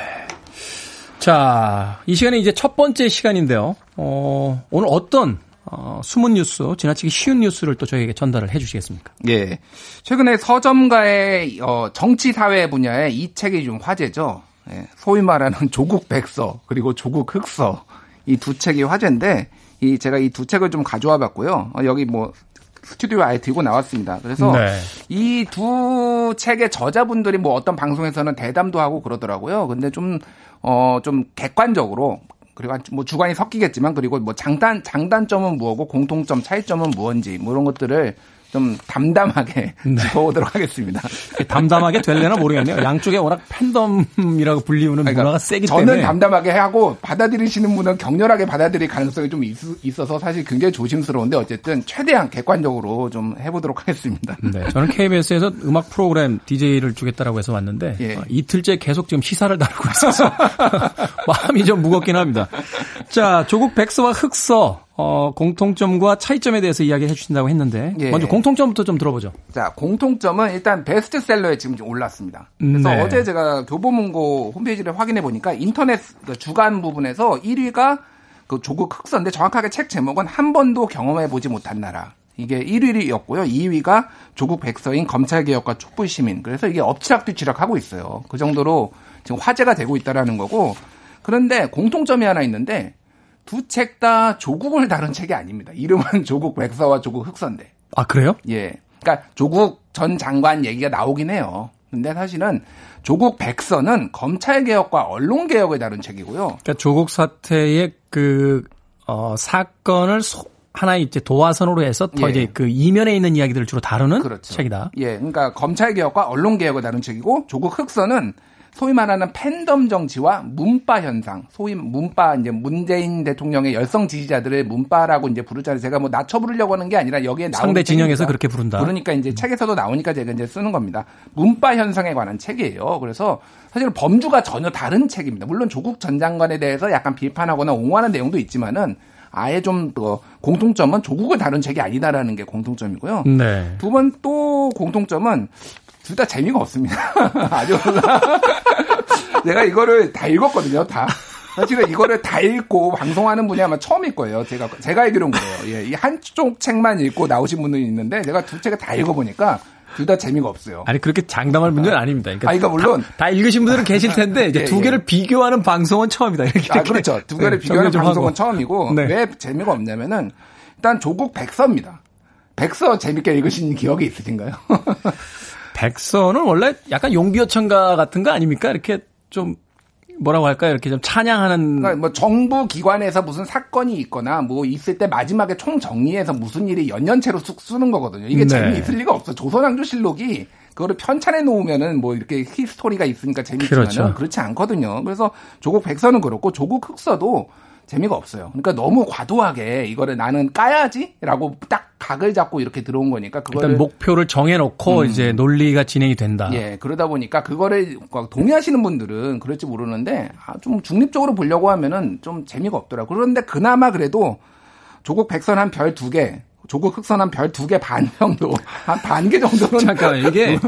자, 이 시간에 이제 첫 번째 시간인데요. 어, 오늘 어떤 어, 숨은 뉴스, 지나치기 쉬운 뉴스를 또 저희에게 전달을 해 주시겠습니까? 예. 최근에 서점가의 어, 정치사회 분야에 이 책이 좀 화제죠. 예. 소위 말하는 조국 백서 그리고 조국 흑서 이 두 책이 화제인데 이 제가 이 두 책을 좀 가져와 봤고요. 어, 여기 뭐 스튜디오에 아예 들고 나왔습니다. 그래서 네. 이 두 책의 저자분들이 뭐 어떤 방송에서는 대담도 하고 그러더라고요. 근데 좀, 어, 좀 객관적으로 그리고 뭐 주관이 섞이겠지만 그리고 뭐 장단, 장단점은 무엇고 공통점, 차이점은 무엇인지 뭐 이런 것들을 좀 담담하게 네. 짚어보도록 하겠습니다. 담담하게 될려나 모르겠네요. 양쪽에 워낙 팬덤이라고 불리우는 그러니까 문화가 세기 저는 때문에. 저는 담담하게 하고 받아들이시는 분은 격렬하게 받아들일 가능성이 좀 있, 있어서 사실 굉장히 조심스러운데 어쨌든 최대한 객관적으로 좀 해보도록 하겠습니다. 네, 저는 케이비에스에서 음악 프로그램 디제이를 주겠다라고 해서 왔는데 예. 이틀째 계속 지금 시사를 다루고 있어서 마음이 좀 무겁긴 합니다. 자, 조국 백서와 흑서. 어, 공통점과 차이점에 대해서 이야기해 주신다고 했는데 예. 먼저 공통점부터 좀 들어보죠. 자, 공통점은 일단 베스트셀러에 지금 올랐습니다. 그래서 네. 어제 제가 교보문고 홈페이지를 확인해 보니까 인터넷 그 주간 부분에서 일 위가 그 조국 흑서인데 정확하게 책 제목은 한 번도 경험해 보지 못한 나라. 이게 일 위였고요. 이 위가 조국 백서인 검찰개혁과 촛불시민. 그래서 이게 엎치락뒤치락하고 있어요. 그 정도로 지금 화제가 되고 있다라는 거고. 그런데 공통점이 하나 있는데 두 책 다 조국을 다룬 책이 아닙니다. 이름은 조국 백서와 조국 흑서인데. 아, 그래요? 예. 그러니까 조국 전 장관 얘기가 나오긴 해요. 근데 사실은 조국 백서는 검찰개혁과 언론개혁을 다룬 책이고요. 그러니까 조국 사태의 그, 어, 사건을 소, 하나의 이제 도화선으로 해서 더 예. 이제 그 이면에 있는 이야기들을 주로 다루는 그렇죠. 책이다. 예. 그러니까 검찰개혁과 언론개혁을 다룬 책이고 조국 흑서는 소위 말하는 팬덤 정치와 문파 현상, 소위 문파, 이제 문재인 대통령의 열성 지지자들을 문파라고 이제 부르잖아요. 제가 뭐 낮춰 부르려고 하는 게 아니라 여기에 나오는. 상대 진영에서 책이니까. 그렇게 부른다. 그러니까 이제 책에서도 나오니까 제가 이제 쓰는 겁니다. 문파 현상에 관한 책이에요. 그래서 사실 범주가 전혀 다른 책입니다. 물론 조국 전 장관에 대해서 약간 비판하거나 옹호하는 내용도 있지만은 아예 좀 더 공통점은 조국을 다룬 책이 아니다라는 게 공통점이고요. 네. 두 번 또 공통점은 둘 다 재미가 없습니다. 아주. 내가 이거를 다 읽었거든요, 다. 사실은 이거를 다 읽고 방송하는 분이 아마 처음일 거예요. 제가, 제가 알기로는 그래요. 예, 이 한쪽 책만 읽고 나오신 분들이 있는데 내가 두 책을 다 읽어보니까 둘 다 재미가 없어요. 아니, 그렇게 장담할 분들은 아, 아닙니다. 그러니까 아, 이거 물론. 다, 다 읽으신 분들은 계실 텐데 이제 예, 두 개를 예. 비교하는 방송은 처음이다. 이렇게. 아, 그렇죠. 두 개를 네, 비교하는 방송은 하고. 처음이고. 네. 왜 재미가 없냐면은 일단 조국 백서입니다. 백서 재밌게 읽으신 기억이 있으신가요? 백서는 원래 약간 용비어천가 같은 거 아닙니까? 이렇게 좀 뭐라고 할까요? 이렇게 좀 찬양하는. 그러니까 뭐 정부 기관에서 무슨 사건이 있거나 뭐 있을 때 마지막에 총 정리해서 무슨 일이 연년체로 쑥 쓰는 거거든요. 이게 네. 재미있을 리가 없어. 조선왕조실록이 그거를 편찬해 놓으면은 뭐 이렇게 히스토리가 있으니까 재미있지만은 그렇죠. 그렇지 않거든요. 그래서 조국 백서는 그렇고 조국 흑서도 재미가 없어요. 그러니까 너무 과도하게 이거를 나는 까야지라고 딱 각을 잡고 이렇게 들어온 거니까 그거를 일단 목표를 정해놓고 음. 이제 논리가 진행이 된다. 예, 그러다 보니까 그거를 동의하시는 분들은 그럴지 모르는데 좀 중립적으로 보려고 하면은 좀 재미가 없더라고요. 그런데 그나마 그래도 조국 백선 한 별 두 개, 조국 흑선 한 별 두 개 반 정도, 한 반 개 정도는 잠깐 이게.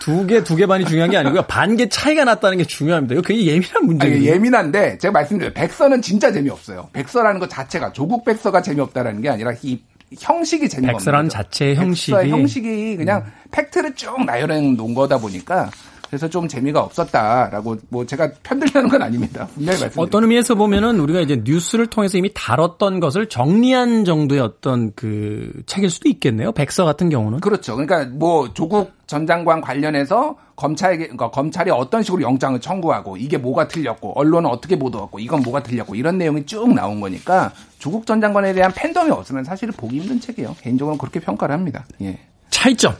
두 개, 두 개 반이 중요한 게 아니고요. 반 개 차이가 났다는 게 중요합니다. 이거 굉장히 예민한 문제예요. 예민한데 제가 말씀드려요. 백서는 진짜 재미없어요. 백서라는 것 자체가 조국 백서가 재미없다라는 게 아니라 이 형식이 재미없는 백서라는 자체의 형식이. 형식이 그냥 음. 팩트를 쭉 나열해 놓은 거다 보니까 그래서 좀 재미가 없었다라고 뭐 제가 편들려는 건 아닙니다. 분명히 말씀드립니다. 어떤 의미에서 보면은 우리가 이제 뉴스를 통해서 이미 다뤘던 것을 정리한 정도의 어떤 그 책일 수도 있겠네요. 백서 같은 경우는. 그렇죠. 그러니까 뭐 조국 전 장관 관련해서 검찰에게, 그러니까 검찰이 어떤 식으로 영장을 청구하고 이게 뭐가 틀렸고 언론은 어떻게 보도했고 이건 뭐가 틀렸고 이런 내용이 쭉 나온 거니까 조국 전 장관에 대한 팬덤이 없으면 사실 보기 힘든 책이에요. 개인적으로 그렇게 평가를 합니다. 예. 차이점.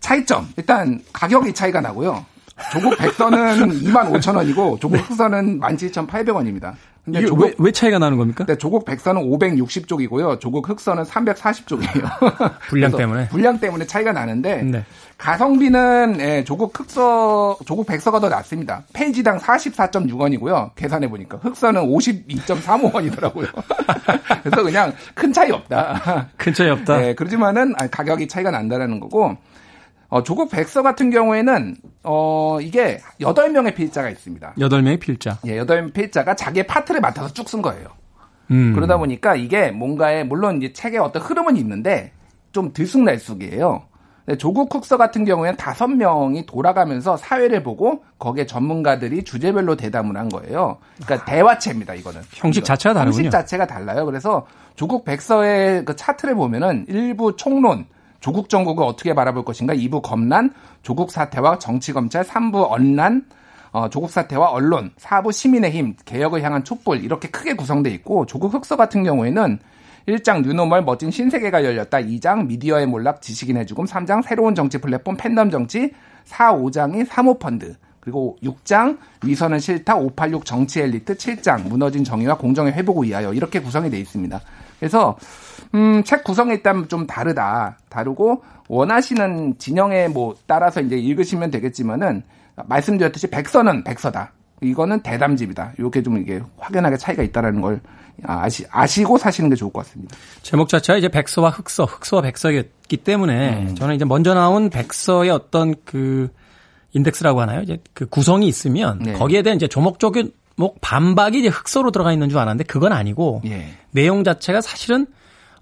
차이점. 일단 가격이 차이가 나고요. 조국 백서는 이만 오천 원이고 조국 흑서는 만 칠천팔백 원입니다. 근데 조국, 왜, 왜 차이가 나는 겁니까? 네, 조국 백서는 오백육십 쪽이고요. 조국 흑서는 삼백사십 쪽이에요. 분량 때문에? 분량 때문에 차이가 나는데 네. 가성비는 예, 조국 흑서, 조국 백서가 더 낫습니다. 페이지당 사십사 점 육 원이고요. 계산해보니까. 흑서는 오십이 점 삼오 원이더라고요. 그래서 그냥 큰 차이 없다. 큰 차이 없다. 네, 그러지만은 가격이 차이가 난다라는 거고 어, 조국 백서 같은 경우에는, 어, 이게 여덟 명의 필자가 있습니다. 여덟 명의 필자. 예, 여덟 명의 필자가 자기의 파트를 맡아서 쭉 쓴 거예요. 음. 그러다 보니까 이게 뭔가에, 물론 이제 책의 어떤 흐름은 있는데, 좀 들쑥날쑥이에요. 조국 흑서 같은 경우에는 다섯 명이 돌아가면서 사회를 보고, 거기에 전문가들이 주제별로 대담을 한 거예요. 그러니까 아. 대화체입니다, 이거는. 형식 자체가 다르군요. 형식 자체가 달라요. 그래서 조국 백서의 그 차트를 보면은 일부 총론, 조국 정국을 어떻게 바라볼 것인가 이 부 검란, 조국 사태와 정치검찰, 삼 부 언란, 어, 조국 사태와 언론, 사 부 시민의힘, 개혁을 향한 촛불 이렇게 크게 구성되어 있고 조국 흑서 같은 경우에는 일 장 뉴노멀 멋진 신세계가 열렸다, 이 장 미디어의 몰락 지식인의 죽음, 삼 장 새로운 정치 플랫폼 팬덤 정치, 사, 오 장이 사모펀드, 그리고 육 장 위선은 싫다, 오, 팔, 육 정치 엘리트, 칠 장 무너진 정의와 공정의 회복을 위하여 이렇게 구성이 되어 있습니다. 그래서 음, 책 구성에 일단 좀 다르다. 다르고 원하시는 진영에 뭐 따라서 이제 읽으시면 되겠지만은 말씀드렸듯이 백서는 백서다. 이거는 대담집이다. 이렇게 좀 이게 확연하게 차이가 있다라는 걸 아시 아시고 사시는 게 좋을 것 같습니다. 제목 자체가 이제 백서와 흑서, 흑서와 백서였기 때문에 음. 저는 이제 먼저 나온 백서의 어떤 그 인덱스라고 하나요? 이제 그 구성이 있으면 네. 거기에 대한 이제 조목조목 반박이 이제 흑서로 들어가 있는 줄 알았는데 그건 아니고 예. 내용 자체가 사실은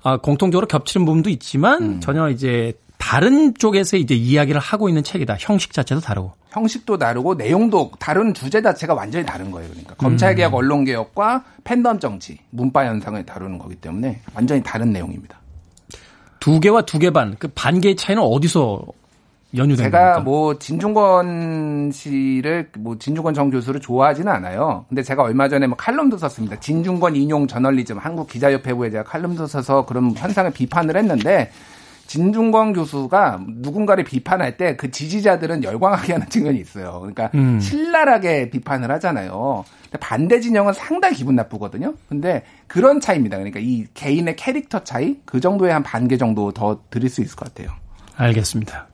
아, 공통적으로 겹치는 부분도 있지만 음. 전혀 이제 다른 쪽에서 이제 이야기를 하고 있는 책이다. 형식 자체도 다르고. 형식도 다르고 내용도 다른 주제 자체가 완전히 다른 거예요. 그러니까 검찰개혁, 음. 언론개혁과 팬덤 정치, 문파 현상을 다루는 거기 때문에 완전히 다른 내용입니다. 두 개와 두 개 반, 그 반 개의 차이는 어디서 연유된 겁니까? 제가 뭐 진중권 씨를 뭐 진중권 전 교수를 좋아하지는 않아요. 근데 제가 얼마 전에 뭐 칼럼도 썼습니다. 진중권 인용 저널리즘 한국 기자협회부에 제가 칼럼도 써서 그런 현상을 비판을 했는데 진중권 교수가 누군가를 비판할 때 그 지지자들은 열광하게 하는 측면이 있어요. 그러니까 음. 신랄하게 비판을 하잖아요. 근데 반대 진영은 상당히 기분 나쁘거든요. 근데 그런 차이입니다. 그러니까 이 개인의 캐릭터 차이 그 정도의 한 반 개 정도 더 드릴 수 있을 것 같아요. 알겠습니다.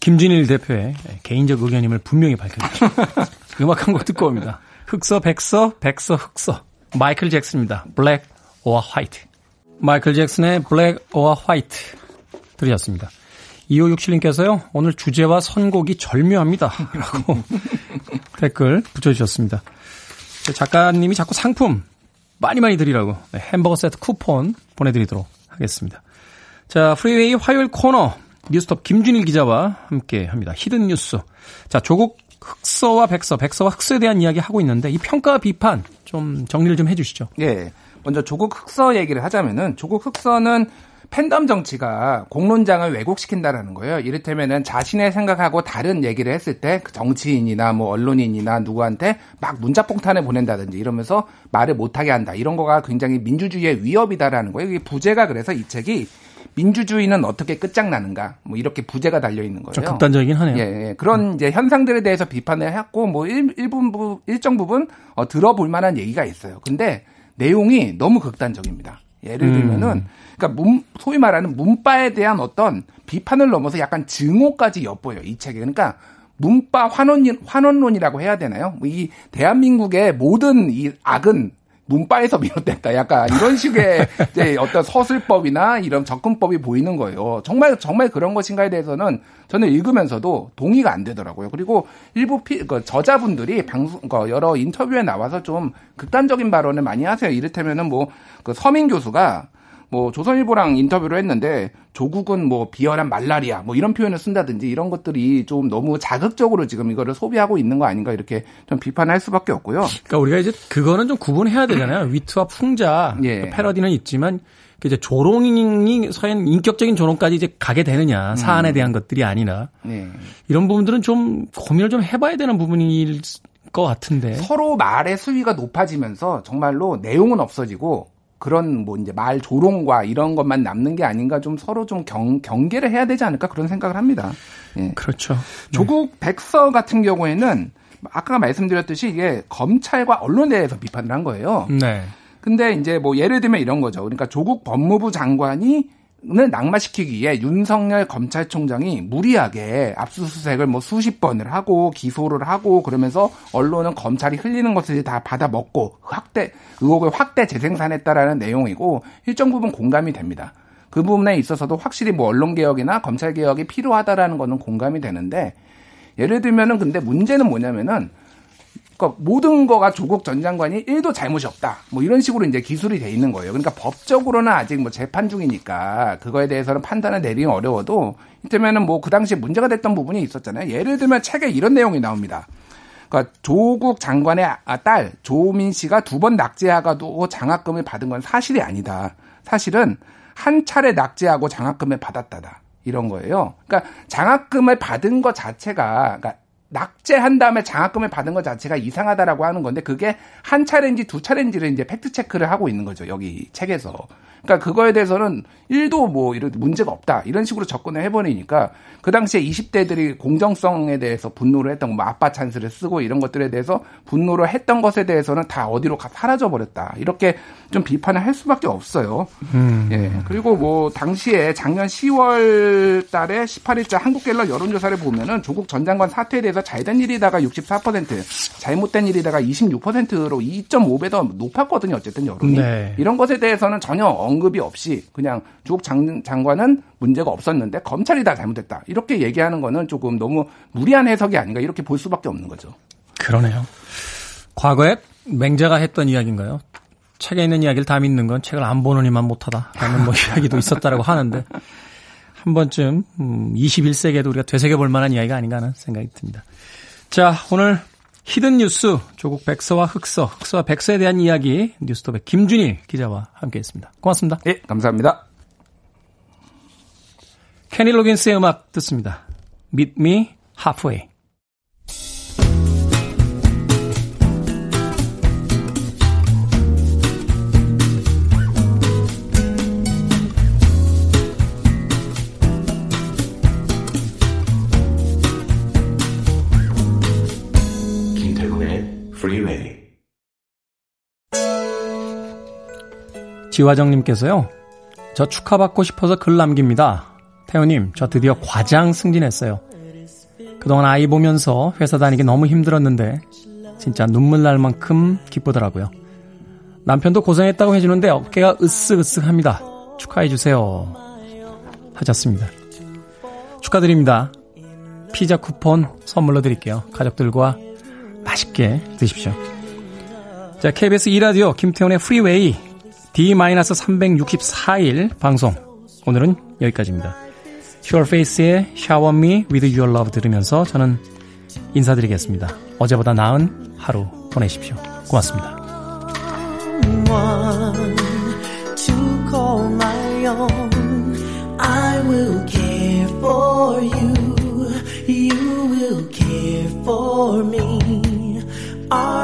김진일 대표의 개인적 의견임을 분명히 밝혀주셨습니다. 음악 한 곡 듣고 옵니다. 흑서, 백서, 백서, 흑서. 마이클 잭슨입니다. 블랙 or 화이트. 마이클 잭슨의 블랙 or 화이트 들으셨습니다. 이오육칠 님께서요. 오늘 주제와 선곡이 절묘합니다. 라고 댓글 붙여주셨습니다. 작가님이 자꾸 상품 많이 많이 드리라고 햄버거 세트 쿠폰 보내드리도록 하겠습니다. 자, 프리웨이 화요일 코너. 뉴스톱 김준일 기자와 함께합니다. 히든 뉴스. 자, 조국 흑서와 백서, 백서와 흑서에 대한 이야기 하고 있는데 이 평가 비판 좀 정리를 좀 해주시죠. 예, 먼저 조국 흑서 얘기를 하자면은 조국 흑서는 팬덤 정치가 공론장을 왜곡시킨다라는 거예요. 이를테면은 자신의 생각하고 다른 얘기를 했을 때 정치인이나 뭐 언론인이나 누구한테 막 문자폭탄을 보낸다든지 이러면서 말을 못하게 한다. 이런 거가 굉장히 민주주의의 위협이다라는 거예요. 이게 부제가 그래서 이 책이. 민주주의는 어떻게 끝장나는가? 뭐 이렇게 부제가 달려 있는 거예요. 좀 극단적이긴 하네요. 예, 예. 그런 이제 현상들에 대해서 비판을 했고 뭐 일, 일부 일정 부분 어, 들어볼 만한 얘기가 있어요. 근데 내용이 너무 극단적입니다. 예를 들면은 그러니까 문, 소위 말하는 문파에 대한 어떤 비판을 넘어서 약간 증오까지 엿보여요, 이 책에. 그러니까 문파 환원 환원론이라고 해야 되나요? 이 대한민국의 모든 이 악은 문파에서 비롯됐다. 약간 이런 식의 이제 어떤 서술법이나 이런 접근법이 보이는 거예요. 정말 정말 그런 것인가에 대해서는 저는 읽으면서도 동의가 안 되더라고요. 그리고 일부 피, 그 저자분들이 방송 그 여러 인터뷰에 나와서 좀 극단적인 발언을 많이 하세요. 이를테면은 뭐 그 서민 교수가 뭐 조선일보랑 인터뷰를 했는데 조국은 뭐 비열한 말라리아 뭐 이런 표현을 쓴다든지 이런 것들이 좀 너무 자극적으로 지금 이거를 소비하고 있는 거 아닌가 이렇게 좀 비판할 수밖에 없고요. 그러니까 우리가 이제 그거는 좀 구분해야 되잖아요. 위트와 풍자, 예. 패러디는 있지만 이제 조롱이 서인 인격적인 조롱까지 이제 가게 되느냐 사안에 대한 음. 것들이 아니라 예. 이런 부분들은 좀 고민을 좀 해봐야 되는 부분일 것 같은데 서로 말의 수위가 높아지면서 정말로 내용은 없어지고. 그런 뭐 이제 말 조롱과 이런 것만 남는 게 아닌가 좀 서로 좀 경, 경계를 해야 되지 않을까 그런 생각을 합니다. 예. 그렇죠. 조국 네. 백서 같은 경우에는 아까 말씀드렸듯이 이게 검찰과 언론 내에서 비판을 한 거예요. 네. 근데 이제 뭐 예를 들면 이런 거죠. 그러니까 조국 법무부 장관이 는 낙마시키기 위해 윤석열 검찰총장이 무리하게 압수수색을 뭐 수십 번을 하고 기소를 하고 그러면서 언론은 검찰이 흘리는 것을 다 받아먹고 확대 의혹을 확대 재생산했다라는 내용이고 일정 부분 공감이 됩니다. 그 부분에 있어서도 확실히 뭐 언론개혁이나 검찰개혁이 필요하다라는 거는 공감이 되는데 예를 들면은 근데 문제는 뭐냐면은 그러니까 모든 거가 조국 전 장관이 일도 잘못이 없다. 뭐 이런 식으로 이제 기술이 돼 있는 거예요. 그러니까 법적으로는 아직 뭐 재판 중이니까 그거에 대해서는 판단을 내리긴 어려워도 이때면은 뭐 그 당시 문제가 됐던 부분이 있었잖아요. 예를 들면 책에 이런 내용이 나옵니다. 그러니까 조국 장관의 딸 조민 씨가 두 번 낙제하고 장학금을 받은 건 사실이 아니다. 사실은 한 차례 낙제하고 장학금을 받았다다. 이런 거예요. 그러니까 장학금을 받은 것 자체가 그러니까 낙제한 다음에 장학금을 받은 것 자체가 이상하다라고 하는 건데 그게 한 차례인지 두 차례인지를 이제 팩트 체크를 하고 있는 거죠. 여기 책에서. 그러니까 그거에 대해서는 일도 뭐 이런 문제가 없다. 이런 식으로 접근을 해 버리니까 그 당시에 이십 대들이 공정성에 대해서 분노를 했던 뭐 아빠 찬스를 쓰고 이런 것들에 대해서 분노를 했던 것에 대해서는 다 어디로 가 사라져 버렸다. 이렇게 좀 비판을 할 수밖에 없어요. 음. 예. 그리고 뭐 당시에 작년 시월 달에 십팔 일자 한국갤럽 여론 조사를 보면은 조국 전 장관 사퇴에 대해서 잘된 일이다가 육십사 퍼센트, 잘못된 일이다가 이십육 퍼센트로 이 점 오 배 더 높았거든요. 어쨌든 여론이. 네. 이런 것에 대해서는 전혀 언급이 없이 그냥 조국 장, 장관은 문제가 없었는데 검찰이 다 잘못했다. 이렇게 얘기하는 거는 조금 너무 무리한 해석이 아닌가 이렇게 볼 수밖에 없는 거죠. 그러네요. 과거에 맹자가 했던 이야기인가요? 책에 있는 이야기를 다 믿는 건 책을 안 보는 이만 못하다라는 뭐 이야기도 있었다라고 하는데 한 번쯤 이십일 세기에도 우리가 되새겨볼 만한 이야기가 아닌가 하는 생각이 듭니다. 자, 오늘 히든 뉴스 조국 백서와 흑서, 흑서와 백서에 대한 이야기 뉴스톱의 김준일 기자와 함께했습니다. 고맙습니다. 예, 네, 감사합니다. 케니 로긴스의 음악 듣습니다. Meet me halfway. 지화정님께서요. 저 축하받고 싶어서 글 남깁니다. 태우님, 저 드디어 과장 승진했어요. 그동안 아이 보면서 회사 다니기 너무 힘들었는데 진짜 눈물 날 만큼 기쁘더라고요. 남편도 고생했다고 해주는데 어깨가 으쓱으쓱합니다. 축하해주세요. 하셨습니다. 축하드립니다. 피자 쿠폰 선물로 드릴게요. 가족들과 맛있게 드십시오. 자, 케이비에스 이 라디오 김태훈의 프리웨이 디 삼백육십사 일 방송 오늘은 여기까지입니다. 휴어페이스의 Shower Me With Your Love 들으면서 저는 인사드리겠습니다. 어제보다 나은 하루 보내십시오. 고맙습니다. I will care for you. You will care for me.